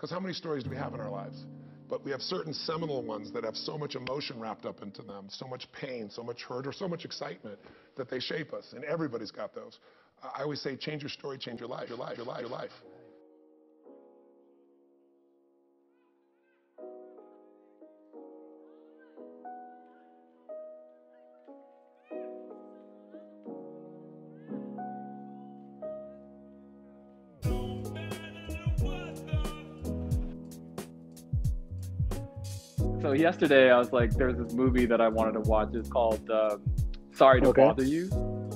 Because how many stories do we have in our lives? But we have certain seminal ones that have so much emotion wrapped up into them, so much pain, so much hurt, or so much excitement that they shape us, and everybody's got those. I always say, change your story, change your life, your life, your life, your life. So yesterday I was like, there's this movie that I wanted to watch. It's called Sorry to Bother You.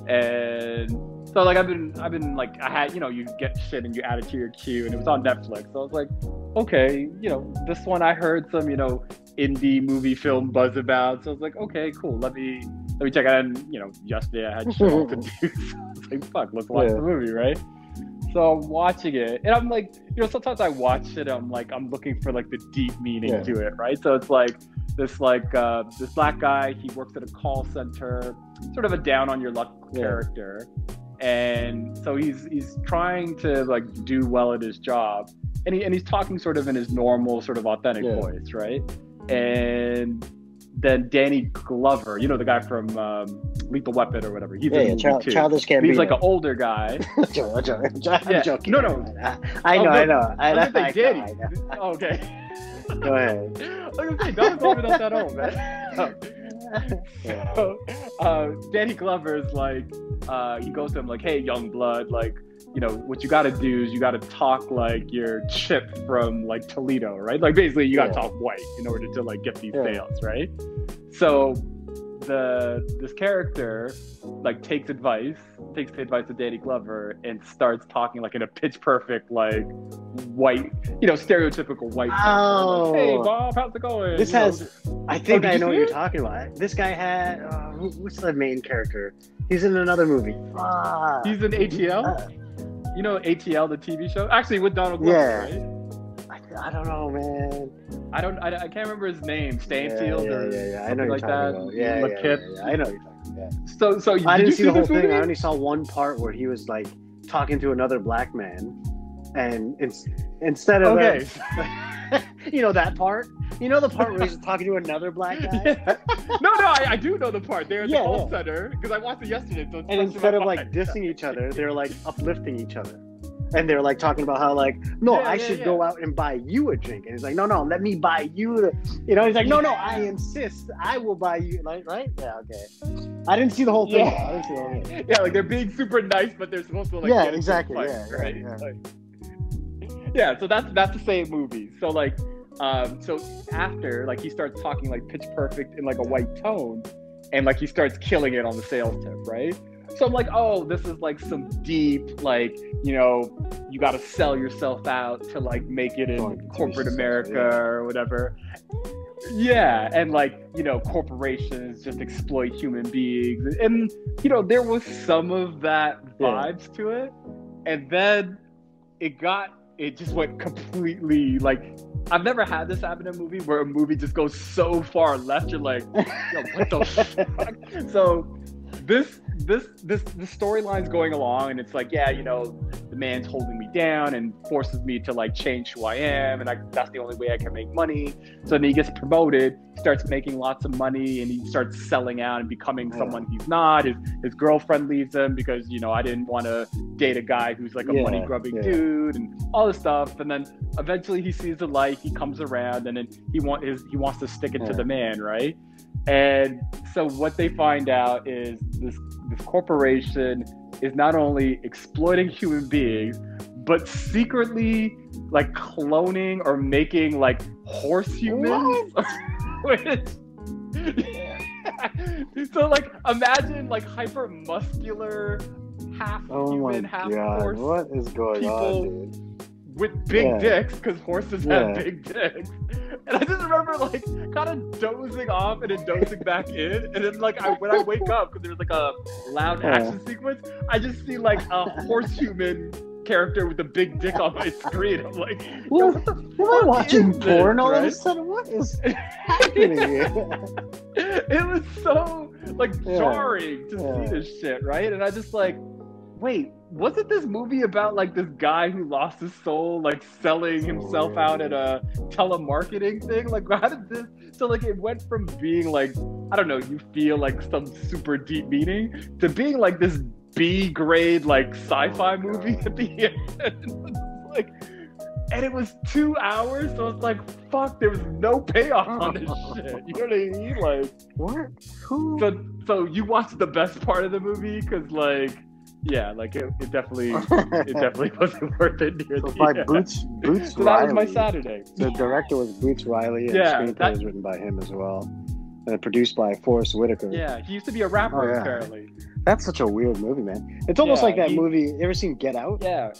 And so like I've been like, I had, you know, you get shit and you add it to your queue, and it was on Netflix. So I was like, okay, you know, this one I heard some, you know, indie movie film buzz about. So I was like, okay, cool. Let me check it out. And, you know, yesterday I had shit to do. So I was like, fuck, let's watch the movie, right? So I'm watching it, and I'm like, you know, sometimes I watch it, and I'm like, I'm looking for like the deep meaning to it, right? So it's like this black guy, he works at a call center, sort of a down on your luck character, and so he's trying to like do well at his job, and he's talking sort of in his normal, sort of authentic voice, right? And then Danny Glover, you know, the guy from Lethal Weapon or whatever. He's in the movie too. Childish Gambino. He's like an older guy. I'm joking. No. I know. Okay. Go ahead. Like I'm saying, Donald Glover does that old, man. So, Danny Glover is like, he goes to him like, hey, young blood, like, you know, what you gotta do is you gotta talk like your Chip from like Toledo, right? Like basically you gotta talk white in order to like get these sales, right? So this character like takes the advice of Danny Glover and starts talking like in a pitch perfect, like white, you know, stereotypical white. Oh, like, hey Bob, how's it going? This I know what you're talking about. This guy had, what's the main character? He's in another movie. He's in ATL? You know ATL, the TV show? Actually, with Donald Glover, right? I don't know, man. I can't remember his name. Stanfield or something like that. Yeah, I know you're talking about. So I didn't see the whole thing. I only saw one part where he was like talking to another black man, and instead of you know that part? You know the part where he's talking to another black guy? Yeah. No, I do know the part. They're at the call center, because I watched it yesterday. So and instead of like dissing each other, they're like uplifting each other. And they're like talking about how like, I should go out and buy you a drink. And he's like, no, let me buy you the, you know, he's like, no, I insist. I will buy you, like, right? Yeah, okay. I didn't see the whole thing. Yeah. I didn't see the whole thing. Yeah, like they're being super nice, but they're supposed to like get exactly. Into the fight, right? So that's the same movie. So like, so after like he starts talking like pitch perfect in like a white tone, and like he starts killing it on the sales tip, right? So I'm like, oh, this is like some deep, like, you know, you got to sell yourself out to like make it in corporate America or whatever. Yeah, and like, you know, corporations just exploit human beings, and you know there was some of that vibes to it, and then it just went completely like. I've never had this happen in a movie where a movie just goes so far left. You're like, yo, what the fuck? So this the storyline's going along, and it's like, yeah, you know, the man's holding me down and forces me to like change who I am, and that's the only way I can make money. So then he gets promoted, starts making lots of money, and he starts selling out and becoming someone he's not. His girlfriend leaves him because, you know, I didn't want to date a guy who's like a money grubbing dude and all this stuff. And then eventually he sees the light, he comes around, and then he wants to stick it to the man, right? And so what they find out is this corporation is not only exploiting human beings, but secretly like cloning or making like horse humans. So like imagine like hyper muscular half human, half horse. What is going on, dude? With big dicks, because horses have big dicks. And I just remember like kind of dozing off and then dozing back in, and then like when I wake up, because there's like a loud action sequence, I just see like a horse human character with a big dick on my screen. I'm like, what the fuck? Am I watching porn all of a sudden? What is happening here? It was so like jarring to see this shit, right? And I just like, wait, wasn't this movie about like this guy who lost his soul, like selling himself out at a telemarketing thing? Like, how did this? So like, it went from being like, I don't know, you feel like some super deep meaning to being like this B-grade like sci-fi movie at the end. Like, and it was 2 hours, so it's like, fuck, there was no payoff on this shit. You know what I mean? Like, what? Who? So you watched the best part of the movie because, like, yeah, like it definitely wasn't worth it. Boots Riley. That was my Saturday. The director was Boots Riley, and the screenplay was written by him as well, and produced by Forrest Whitaker. Yeah, he used to be a rapper apparently. That's such a weird movie, man. It's almost like that movie. You ever seen Get Out? Yeah.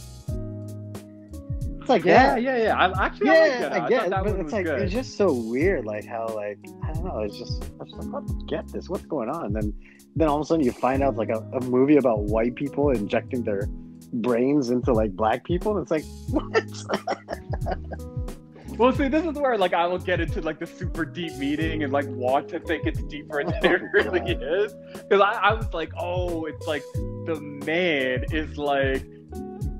It's like yeah. I like Get Out. That one was like good. It's just so weird, like how, like, I don't know. It's just, I was like, I don't get this. What's going on? And then all of a sudden you find out like a movie about white people injecting their brains into like black people, and it's like, what? Well, see, this is where, like, I will get into, like, the super deep meaning and, like, want to think it's deeper than it really is. Because I was like, oh, it's, like, the man is, like,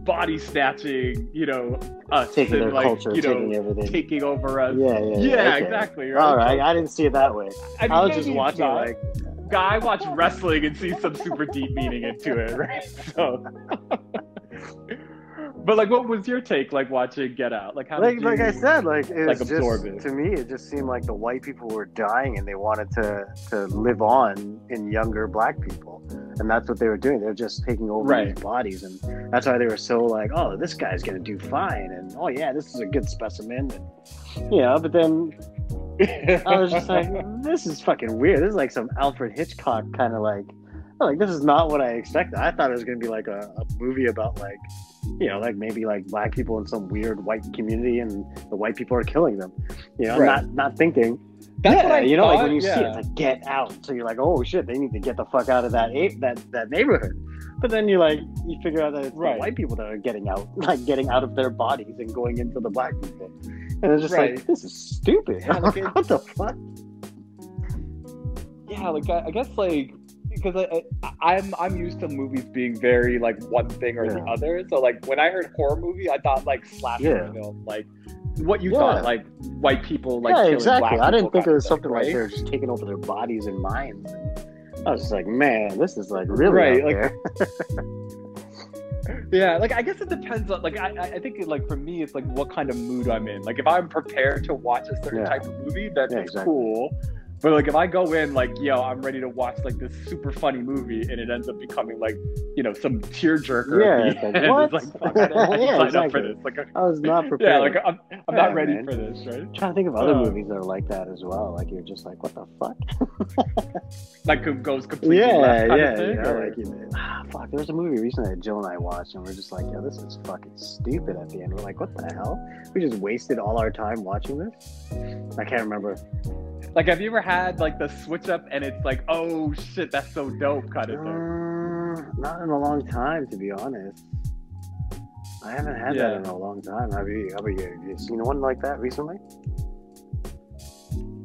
body snatching, you know, us. Taking and, their like, culture, you know, taking everything. Taking over us. Yeah, okay. Exactly. Right? All right, I didn't see it that way. I was just watching, like... I watch wrestling and see some super deep meaning into it, right? So... But like, what was your take? Like watching Get Out, like how? Like I said, like it was just, to me, it just seemed like the white people were dying, and they wanted to live on in younger black people, and that's what they were doing. They're just taking over these bodies, and that's why they were so like, oh, this guy's gonna do fine, and oh yeah, this is a good specimen, and, you know. But then I was just like, this is fucking weird. This is like some Alfred Hitchcock kind of like. Like, this is not what I expected. I thought it was going to be like a movie about, like, you know, like maybe like black people in some weird white community and the white people are kilkilling them. You know, not thinking. That's what I thought, you know, like when you see it, it's like Get Out. So you're like, oh shit, they need to get the fuck out of that neighborhood. But then you like you figure out that it's the white people that are getting out, like getting out of their bodies and going into the black people. And it's just like, this is stupid. Yeah, like what the fuck? Yeah, like I guess like. Because I'm used to movies being very like one thing or the other, so like when I heard horror movie, I thought like slasher film, like what you thought, like white people like killing black people. I didn't think it was something like they're just taking over their bodies and minds. I was just like, man, this is like really yeah, like I guess it depends on like I think it, like for me it's like what kind of mood I'm in. Like if I'm prepared to watch a certain type of movie, that's cool. But, like, if I go in, like, yo, I'm ready to watch, like, this super funny movie, and it ends up becoming, like, you know, some tearjerker. Yeah, like, what? It's like, fuck, I signed up for this. Like, I was not prepared. Yeah, like, I'm not ready for this, right? I'm trying to think of other movies that are like that as well. Like, you're just like, what the fuck? Like, goes completely left kind of thing? Fuck, there was a movie recently that Jill and I watched, and we're just like, yo, this is fucking stupid at the end. We're like, what the hell? We just wasted all our time watching this? I can't remember. Like, have you ever had, like, the switch up and it's like, oh, shit, that's so dope kind of thing? Not in a long time, to be honest. I haven't had that in a long time. Have you seen one like that recently?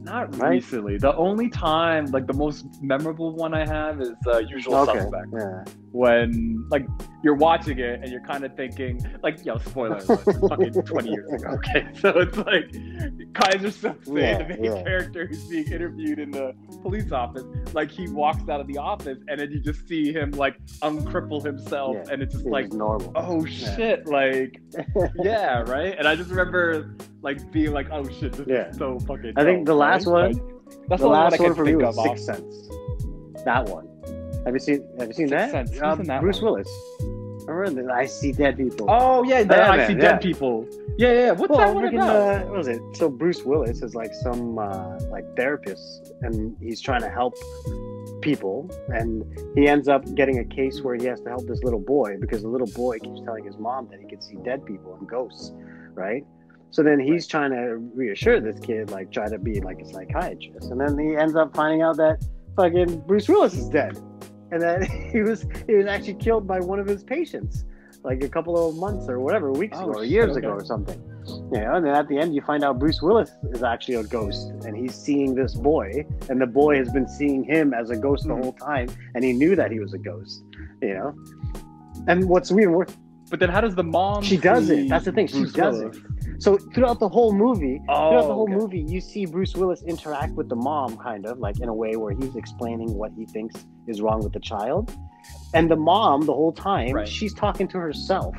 Not recently. The only time, like, the most memorable one I have is Usual Suspect. Yeah. When, like, you're watching it and you're kind of thinking, like, yo, spoiler alert, it's fucking 20 years ago, okay? So it's like, Kaiser Soze, the main character who's being interviewed in the police office, like, he walks out of the office and then you just see him, like, uncripple himself and it's just it like, normal. Oh, shit, like, And I just remember, like, being like, oh, shit, this is so fucking I think the last one for me was Sixth Sense. That one. Have you seen that? Sense. That Bruce Willis. Remember the I See Dead People. Oh yeah, I See Dead People. Yeah. What's that one about? What was it? So Bruce Willis is like some like therapist, and he's trying to help people, and he ends up getting a case where he has to help this little boy because the little boy keeps telling his mom that he can see dead people and ghosts, right? So then he's trying to reassure this kid, like try to be like a psychiatrist, and then he ends up finding out that fucking Bruce Willis is dead, and that he was actually killed by one of his patients, like a couple of months or whatever, weeks ago or years ago or something. You know, and then at the end you find out Bruce Willis is actually a ghost, and he's seeing this boy, and the boy has been seeing him as a ghost the whole time, and he knew that he was a ghost. You know. And what's weird, but then how does the mom? She doesn't. That's the thing. She doesn't. So throughout the whole movie, movie, you see Bruce Willis interact with the mom, kind of like in a way where he's explaining what he thinks is wrong with the child, and the mom the whole time she's talking to herself,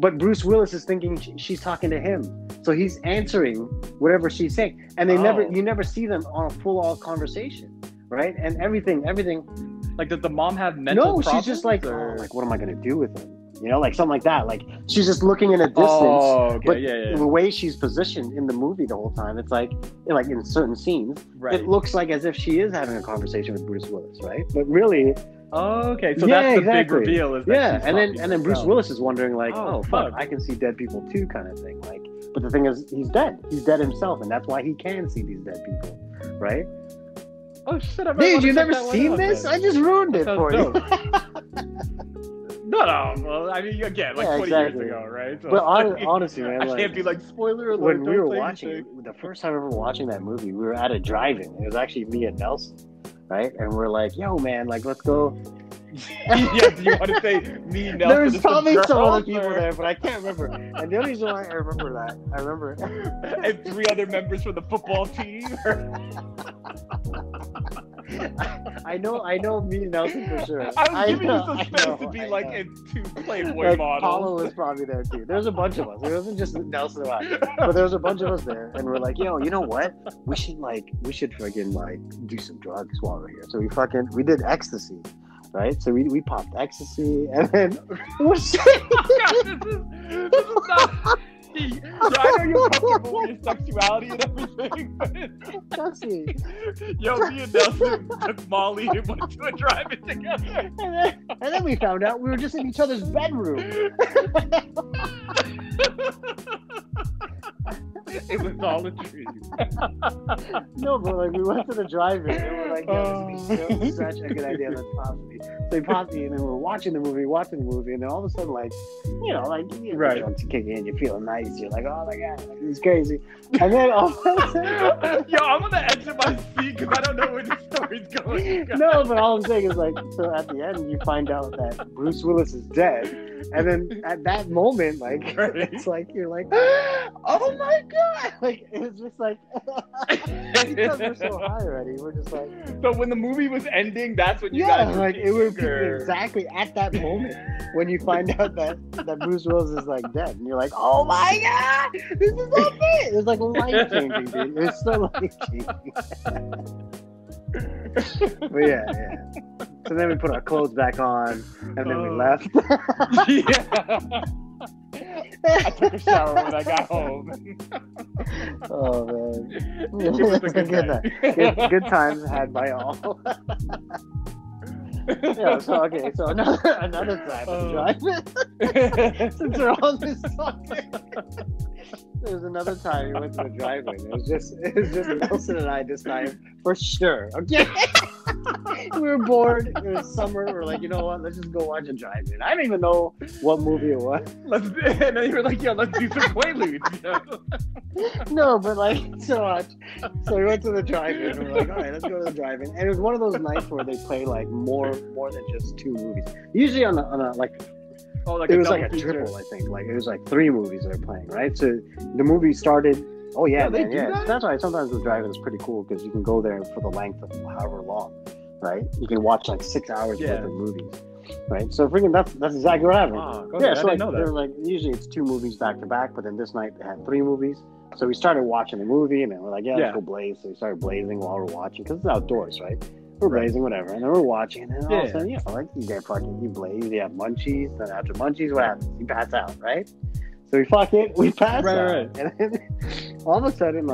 but Bruce Willis is thinking she's talking to him, so he's answering whatever she's saying, and they never see them on a full-on conversation, right? And everything. Like, does the mom have mental problems? No, she's just like, or... like, what am I going to do with him? You know, like something like that. Like, she's just looking in a distance. Oh, okay. But the way she's positioned in the movie the whole time, it's like in certain scenes, it looks like as if she is having a conversation with Bruce Willis, right? But really... Oh, okay. So that's the big reveal. Is that and then Bruce Willis is wondering, like, fuck, I can see dead people too, kind of thing. Like, but the thing is, he's dead. He's dead himself, and that's why he can see these dead people, right? Oh shit! Dude, you've never seen this? I just ruined it for you. No. Well, I mean, again, like 20 years ago, right? So, but honestly, man, I can't be like spoiler alert. When we were watching the first time ever watching that movie, we were at a drive-in. It was actually me and Nelson, right? And we're like, "Yo, man, like, let's go." Yeah, do you want to say me? Nelson, there was probably some other people there, but I can't remember. And the only reason why I remember and 3 other members from the football team. I know me and Nelson for sure. I was giving you suspense to be in 2 Playboy like models. Paulo was probably there too. There's a bunch of us. It wasn't just Nelson and I. But there was a bunch of us there, and we're like, yo, you know what? We should friggin' do some drugs while we're here. So we did ecstasy, right? So we popped ecstasy, and then oh shit! God, this is not. Yeah, I know you're comfortable with your sexuality and everything, but... Jesse. Yo, me and Nelson took Molly and went to a drive-in together. And then we found out we were just in each other's bedroom. It was all a dream. No, but we went to the drive-in and we're like, yo, this is such a good idea, let's pop me. So we popped me, and then we're watching the movie, and then all of a sudden, the drugs kick in, you're feeling nice, you're like, oh my god, it's crazy. And then all of a sudden... Yo, I'm on the edge of my seat because I don't know where the story's going. No, but all I'm saying is so at the end, you find out that Bruce Willis is dead. And then at that moment, it's you're like, oh my god! Like, it was just like, because we're so high already, we're just like. So when the movie was ending, that's when you guys it would be exactly at that moment when you find out that Bruce Willis is dead, and you're like, oh my god, this is not it. It was life changing, dude. It was so life changing. But yeah. So then we put our clothes back on, and then we left. I took a shower when I got home. Oh man, it was a good times had by all. Yeah. So another time drive-in. Since we're on this topic, there was another time we went to a drive-in. It was just Nelson and I this time for sure. Okay. We were bored. It was summer. We were like, you know what? Let's just go watch a drive-in. I don't even know what movie it was. And then you were like, yo, let's do some Quaaludes. No, but so much. So we went to the drive-in. We were like, all right, let's go to the drive-in. And it was one of those nights where they play more than just 2 movies. Usually it was a triple, I think. It was 3 movies they were playing, right? So the movie started. Oh yeah, they do that? That's why sometimes the drive-in is pretty cool because you can go there for the length of however long, right? You can watch 6 hours worth of movies, right? So freaking that's exactly what happened. They were usually it's 2 movies back to back, but then this night they had 3 movies. So we started watching the movie, and then we're like, let's go blaze. So we started blazing while we're watching because it's outdoors, right? We're blazing, whatever, and then we're watching, and all of a sudden, you get fucking, you blaze, you have munchies, then after munchies, what happens? You pass out, right? So we passed out, and then all of a sudden,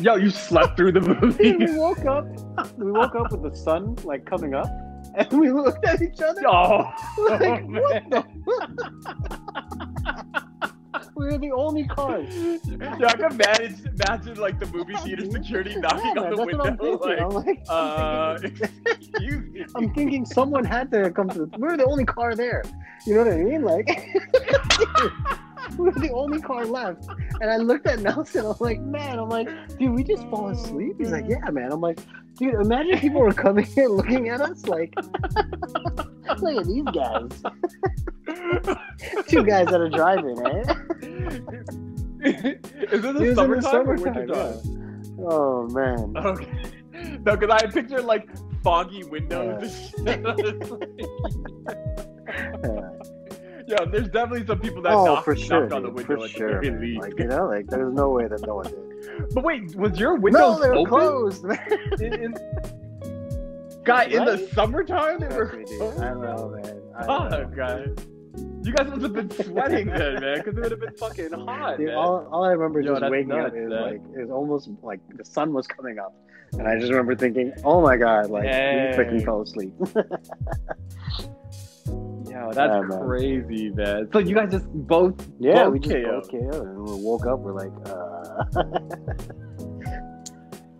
yo, you slept through the movie. We woke up with the sun, coming up, and we looked at each other, what the... We were the only cars. Yeah, I can imagine the movie theater security knocking on the window. I'm thinking someone had to come to. We were the only car there. You know what I mean? We were the only car left. And I looked at Nelson. I'm like, dude, we just fall asleep? He's like, yeah, man. I'm like, dude, imagine people were coming here looking at us like, look at these guys. Two guys that are driving, eh? Is this the summertime or wintertime? Yeah. Oh, man. Okay. No, because I pictured like foggy windows. Yeah, there's definitely some people that knocked on the window at the very least. Like, you know, like there's no way that no one did. But wait, was your windows open? No, they were closed. In the summertime, they were closed. I don't know, man. God. You guys must have been sweating then, man, because it would have been fucking hot. Dude, man. All I remember is just waking up and it was almost like the sun was coming up, and I just remember thinking, "Oh my god, like we freaking fell asleep." Yo, that's crazy, man. So you guys just both we just both KO'd, and we woke up. We're like,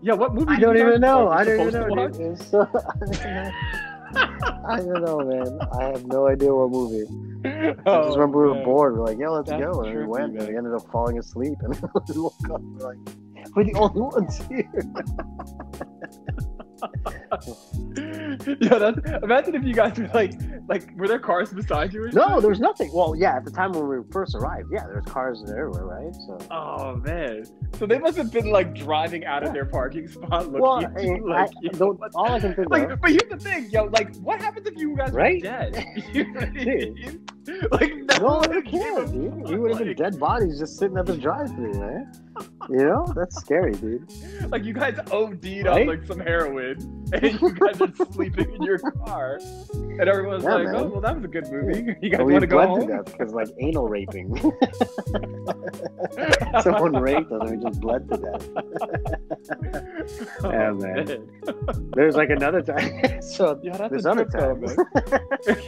yeah, what movie? I don't even know. So, I don't know, man. I have no idea what movie. I just remember we were bored. We're like, yeah, let's go. And we went, and we ended up falling asleep. And we woke up. We're like, we're the only ones here. Yeah, imagine if you guys were like, were there cars beside you? No, there was nothing. Well, yeah, at the time when we first arrived, there was cars everywhere, right? So. Oh man. So they must have been like driving out of their parking spot. All I can think of. But here's the thing, yo. Like, what happens if you guys were dead? You know what I mean? Like, no one cares, dude. We would have been dead bodies just sitting at the drive-thru, man. You know, that's scary, dude. Like, you guys OD'd on like some heroin, and you guys are sleeping in your car, and everyone's like, man. "Oh, well, that was a good movie." You guys want to go home? We bled to death because, like, anal raping. Someone raped us, and we just bled to death. Man. There's like another time. So there's another time.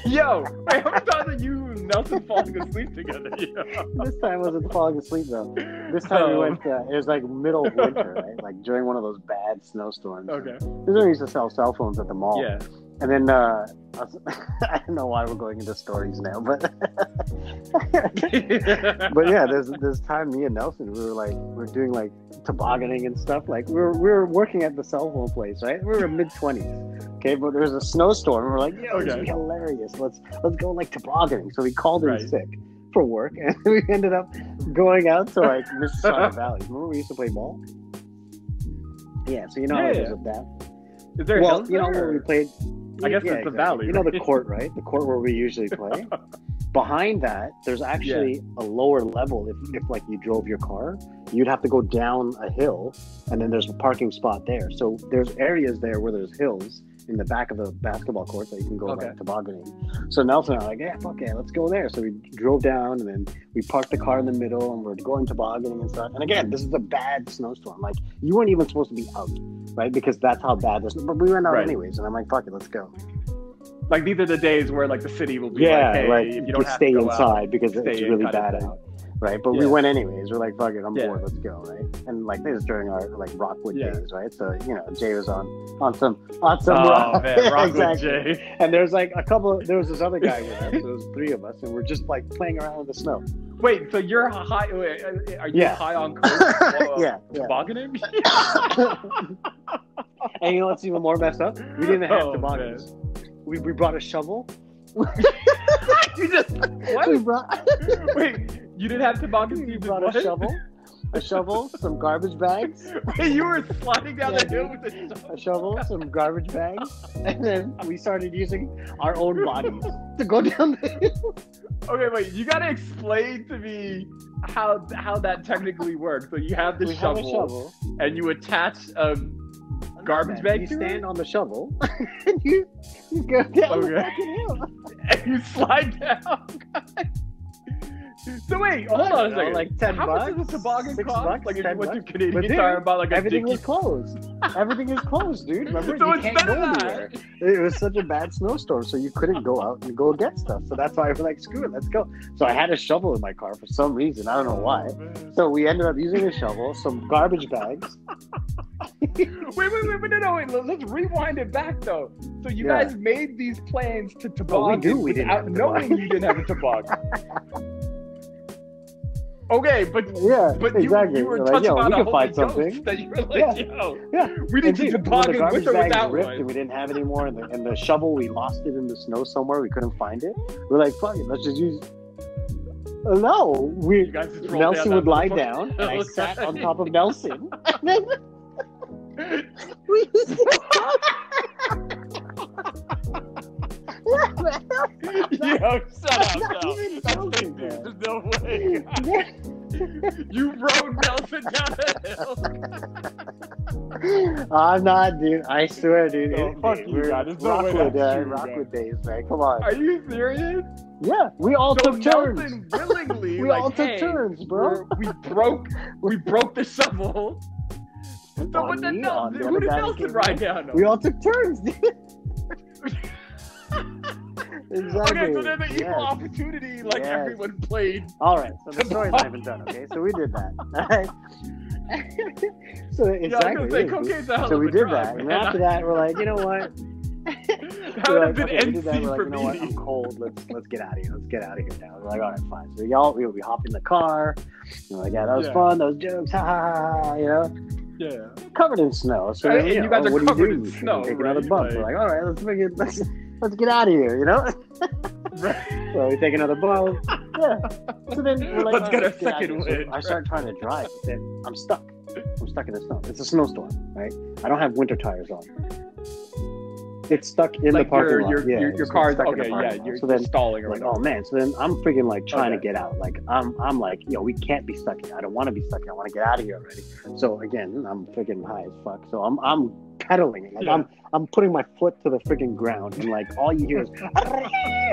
Yo, how many times are you and Nelson falling asleep together? This time wasn't falling asleep though. This time we went. It was like middle of winter, right? Like during one of those bad snowstorms. Okay. This is we used to sell cell phones at the mall. Yeah. And then I don't know why we're going into stories now, but yeah, this time me and Nelson we were doing like tobogganing and stuff. Like we were working at the cell phone place, right? We were mid-20s, okay? But there was a snowstorm. We're like, yo, this is hilarious. Let's go like tobogganing. So we called in sick for work, and we ended up going out to like Mississauga Valley. Remember we used to play ball? Yeah. So you know how it is with that. Is there a hill there? Where we played. I guess it's the valley. You know the court, right? The court where we usually play. Behind that, there's actually a lower level. If like you drove your car, you'd have to go down a hill, and then there's a parking spot there. So there's areas there where there's hills in the back of the basketball court that you can go like tobogganing. So Nelson and I were like, yeah, fuck yeah, let's go there. So we drove down, and then we parked the car in the middle, and we're going tobogganing and stuff. And again, this is a bad snowstorm. Like you weren't even supposed to be out, right? Because that's how bad this. But we went out anyways, and I'm like, fuck it, let's go. Like these are the days where like the city will be like, hey, like, if you don't have stay to go inside out, because it's really bad out. Right, but we went anyways. We're like, fuck it, I'm bored, let's go, right? And like this is during our like Rockwood days, right? So you know, Jay was on some Rockwood Jay. And there's like there was this other guy with us, so there was three of us, and we're just like playing around in the snow. Wait, so you're high? Are you high on coke? Tobogganing? And you know what's even more messed up? We didn't have toboggans. We brought a shovel. You just what? Wait. You didn't have toboggans. You brought a shovel, some garbage bags. Wait, you were sliding down the hill with a shovel, some garbage bags, and then we started using our own bodies to go down the hill. Okay, wait. You gotta explain to me how that technically works. So you have this shovel, and you attach garbage bag. You stand on the shovel, and you go down the fucking hill, and you slide down. So wait, hold on a second. Like $10, how much does a toboggan cost? Bucks, like if you Canadian talking about like everything was closed. Everything is closed, dude. Remember, so you can't go anywhere. It was such a bad snowstorm, so you couldn't go out and go get stuff. So that's why I was like, screw it, let's go. So I had a shovel in my car for some reason. I don't know why. So we ended up using a shovel, some garbage bags. Wait, let's rewind it back though. So you guys made these plans to toboggan. We didn't knowing you didn't have a toboggan. Okay, but exactly. You were touching on we can find something that you were like, we didn't keep the pocket with or without one. We didn't have any more, and the shovel, we lost it in the snow somewhere. We couldn't find it. We're like, fuck it, let's just use. No, Nelson would lie down, and I sat on top of Nelson. And then we used it. Yo, shut up! No. Even there's no way. You rode Nelson down the hill. I'm not, dude. I swear, dude. No, fuck you, God. There's no way that's true, Rockwood days, man. Come on. Are you serious? Yeah, we all took turns. Nelson willingly, we all took turns, bro. We broke the shovel. So what the Nelson? Who did Nelson ride down? We all took turns, dude. Exactly. Okay, so then the equal opportunity, like everyone played. All right, so the story's not even done. Okay, so we did that. All right. So exactly. So we did that, and after that, we're like, you know what? We're like, you know what? I'm cold. Let's get out of here. Let's get out of here now. We're like, all right, fine. So we hop in the car. We're like, yeah, that was fun. Those jokes, ha, you know. Yeah. Covered in snow. So then, you guys are covered in snow. Take another bump. We're like, all right, let's get out of here, you know? Right. So we take another bump. Yeah. So then we're like, let's get a second win. So I start trying to drive, but then I'm stuck. I'm stuck in the snow. It's a snowstorm, right? I don't have winter tires on. It's stuck in the parking lot. Your car's stuck in the parking lot. So then you're stalling around. Like, oh man. So then I'm freaking like trying to get out. Like I'm like, yo, we can't be stuck here. I don't want to be stuck here. I want to get out of here already. So again, I'm freaking high as fuck. So I'm pedaling it. Like I'm putting my foot to the freaking ground, and like all you hear is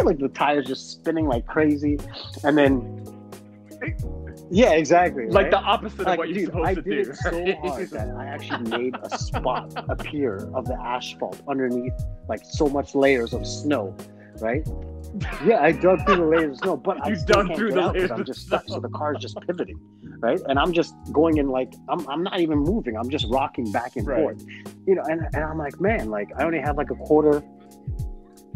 like the tires just spinning like crazy, and then exactly, like the opposite of what you're supposed to do. I did it so hard that I actually made a spot appear of the asphalt underneath like so much layers of snow, right? Yeah, I dug through the layers of snow, but I still can't get out because I'm just stuck. So the car's just pivoting, right? And I'm just going in like I'm not even moving. I'm just rocking back and forth, you know. And I'm like, man, like I only have like a quarter.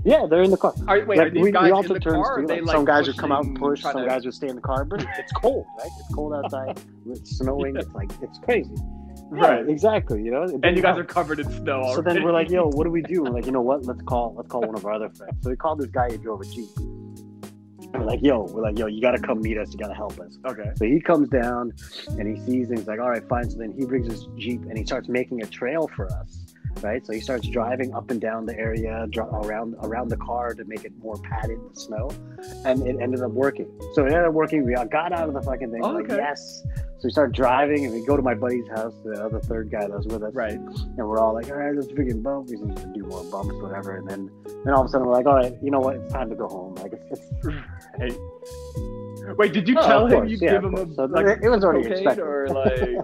Yeah, they're in the car. Wait, are these guys in the car? Some guys would come out and push. Some guys would stay in the car. But it's cold, right? It's cold outside. It's snowing. Yeah. It's like it's crazy. Yeah, right, exactly. You know, and you guys are covered in snow already. So then we're like, "Yo, what do we do?" We're like, "You know what? Let's call one of our other friends." So we called this guy who drove a Jeep. We're like, "Yo, you gotta come meet us. You gotta help us." Okay. So he comes down, and he sees things like, "All right, fine." So then he brings his Jeep, and he starts making a trail for us. Right, so he starts driving up and down the area, around the car to make it more padded with snow, and it ended up working. So it ended up working. We all got out of the fucking thing. Oh, okay. Like, yes. So we start driving, and we go to my buddy's house, the other third guy that was with us. Right. And we're all like, all right, let's freaking bump. We need to do more bumps, whatever. And then all of a sudden we're like, all right, you know what? It's time to go home. Like it's Wait, did you tell him you give him a? So like, it was already expected. Or like.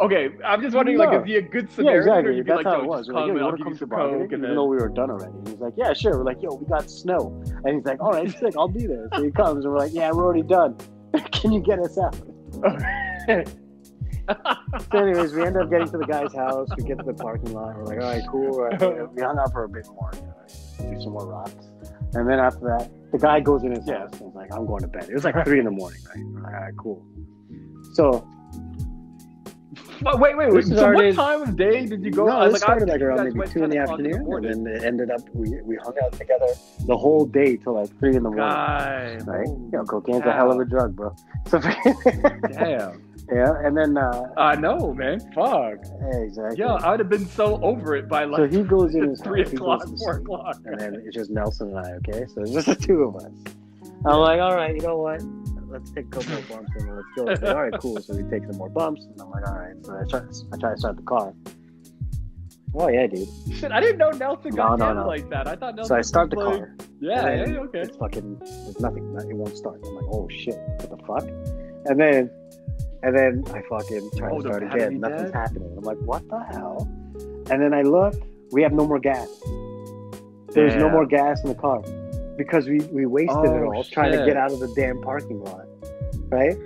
Okay, I'm just wondering, like, is he a good Samaritan? Yeah, exactly. That's how it was. We're like, yo, you want to come to Bargaining? Even though we were done already. And he's like, yeah, sure. We're like, yo, we got snow. And he's like, all right, sick, I'll be there. So he comes, and we're like, yeah, we're already done. Can you get us out? So anyways, we end up getting to the guy's house. We get to the parking lot. We're like, all right, cool. We hung out for a bit more. Do some more rocks. And then after that, the guy goes in his house. And he's like, I'm going to bed. It was like 3 in the morning, right? We're like, all right, cool. So... Wait. So what time of day did you go? No, it started like around maybe 2 in the afternoon, and then it ended up we hung out together the whole day till like 3 in the morning. God, right? You know, cocaine's a hell of a drug, bro. So, damn. Yeah, and then I know, man. Fuck. Exactly. Yeah, I would have been so over it by like. So he goes in 3 o'clock, 4 o'clock, and then it's just Nelson and I. Okay, so it's just the two of us. I'm like, all right, you know what? Let's take a couple of bumps and let's go. Like, all right, cool. So we take some more bumps, and I'm like, all right. So I try to start the car. Oh yeah, dude. Shit, I didn't know Nelson got handled like that. I thought Nelson. So I start the car. Yeah, okay. It's fucking. There's nothing. It won't start. I'm like, oh shit, what the fuck? And then I fucking try to start again. Nothing's happening. I'm like, what the hell? And then I look. We have no more gas. There's no more gas in the car. Because we wasted it all trying to get out of the damn parking lot, right?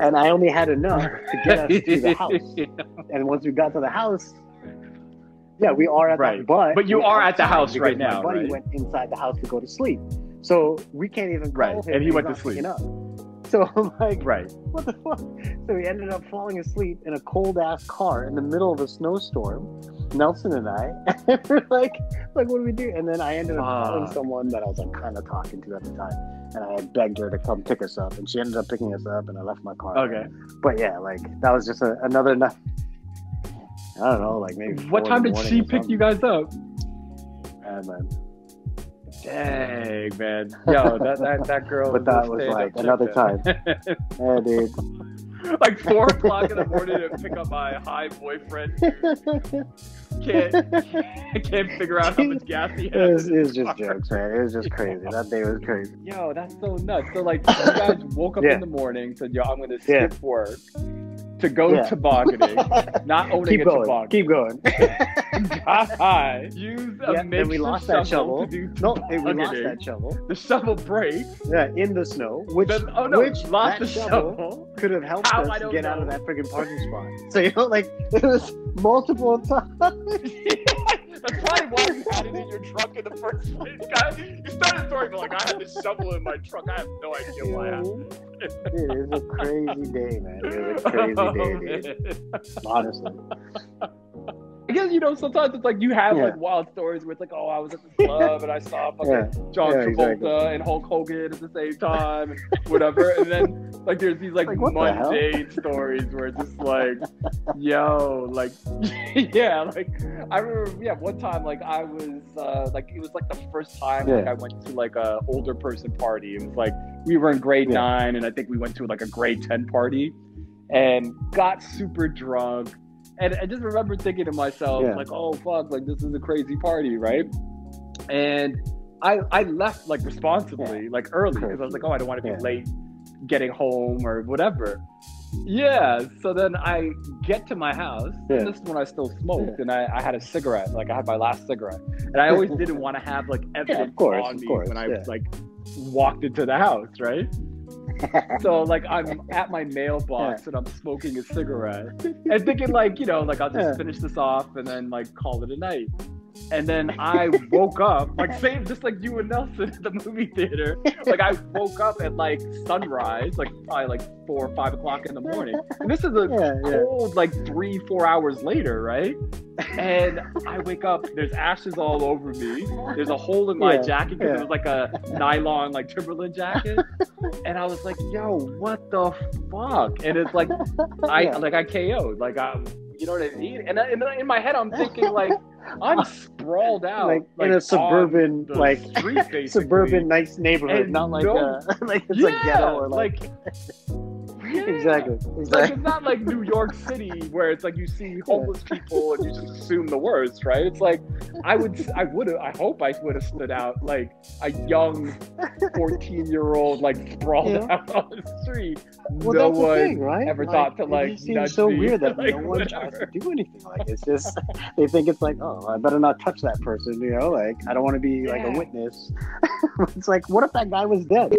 And I only had enough to get us to the house. Yeah. And once we got to the house, we are at the house. But you are at the house right now. My buddy went inside the house to go to sleep. So we can't even call him. And he went to sleep. So I'm like, right, what the fuck? So we ended up falling asleep in a cold-ass car in the middle of a snowstorm, Nelson and I, and we're like, what do we do? And then I ended up calling someone that I was like kind of talking to at the time, and I begged her to come pick us up, and she ended up picking us up, and I left my car. Okay. But yeah, like that was just another night. I don't know, like maybe. What time did she pick you guys up? Man. Dang, man. Yo, that girl. But that was like another time. Yeah, dude. Like 4 o'clock in the morning to pick up my high boyfriend. I can't figure out how much gas he has. It was just jokes, man. It was just crazy. That day was crazy. Yo, that's so nuts. So like you guys woke up in the morning, said, yo, I'm going to skip work to go tobogganing, not owning a toboggan. Keep going. Hi. Use a makeshift we lost that shovel. We lost that shovel. The shovel breaks. Yeah, in the snow. Which lost the shovel could have helped us get out of that freaking parking spot. So you know, like it was multiple times. That's probably why you had it in your truck in the first place, guys. You started throwing like I had this shovel in my truck. I have no idea why I happened. Dude, it was a crazy day, man. It was a crazy day, dude. Honestly. I guess, you know, sometimes it's like you have like wild stories where it's like, oh, I was at the club and I saw fucking John Travolta and Hulk Hogan at the same time and whatever. And then like there's these like mundane stories where it's just like, yo, like, like I remember, one time like I was like, it was like the first time like I went to like a older person party. It was like, we were in grade 9 and I think we went to like a grade 10 party and got super drunk. And I just remember thinking to myself, like, oh, fuck, like, this is a crazy party, right? And I left, like, responsibly, like, early, because I was like, oh, I don't want to be late getting home or whatever. Yeah, so then I get to my house, and this is when I still smoked, and I had a cigarette, like, I had my last cigarette. And I always didn't want to have, like, evidence on me when I, like, walked into the house, right? So like I'm at my mailbox and I'm smoking a cigarette and thinking like, you know, like I'll just finish this off and then like call it a night. And then I woke up like same, just like you and Nelson at the movie theater. Like I woke up at like sunrise, like probably like 4 or 5 o'clock in the morning. And this is a cold like 3-4 hours later, right? And I wake up, there's ashes all over me. There's a hole in my jacket because it was like a nylon like Timberland jacket. And I was like, yo, what the fuck? And it's like I KO'd. Like I'm, you know what I mean? And in my head, I'm thinking like I'm sprawled out like in a suburban like street, basically. Suburban nice neighborhood, and not like like it's like ghetto or like exactly. Like it's not like New York City where it's like you see homeless people and you just assume the worst, right? It's like I hope I would have stood out like a young 14-year-old like sprawled out on the street. Well, no one ever like, thought to like. It seems so weird that like, no one tries to do anything. Like it's just they think it's like, oh, I better not touch that person. You know, like I don't want to be like a witness. It's like, what if that guy was dead?